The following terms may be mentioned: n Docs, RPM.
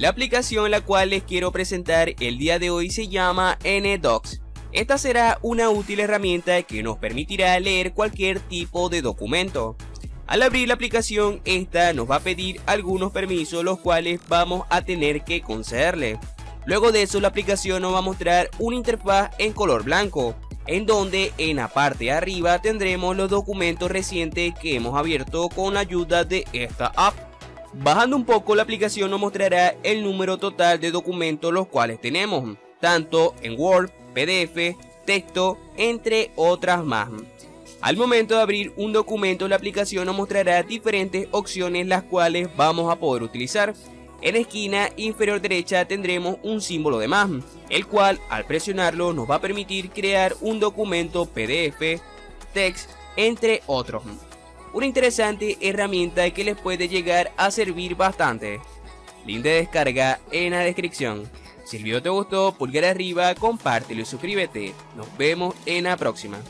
La aplicación la cual les quiero presentar el día de hoy se llama n Docs. Esta será una útil herramienta que nos permitirá leer cualquier tipo de documento. Al abrir la aplicación, esta nos va a pedir algunos permisos, los cuales vamos a tener que concederle. Luego de eso, la aplicación nos va a mostrar una interfaz en color blanco, en donde en la parte de arriba tendremos los documentos recientes que hemos abierto con la ayuda de esta app. Bajando un poco, la aplicación nos mostrará el número total de documentos los cuales tenemos, tanto en Word, PDF, texto, entre otras más. Al momento de abrir un documento, la aplicación nos mostrará diferentes opciones las cuales vamos a poder utilizar. En la esquina inferior derecha tendremos un símbolo de más, el cual al presionarlo nos va a permitir crear un documento PDF, text, entre otros. Una interesante herramienta que les puede llegar a servir bastante. Link de descarga en la descripción. Si el video te gustó, pulgar arriba, compártelo y suscríbete. Nos vemos en la próxima.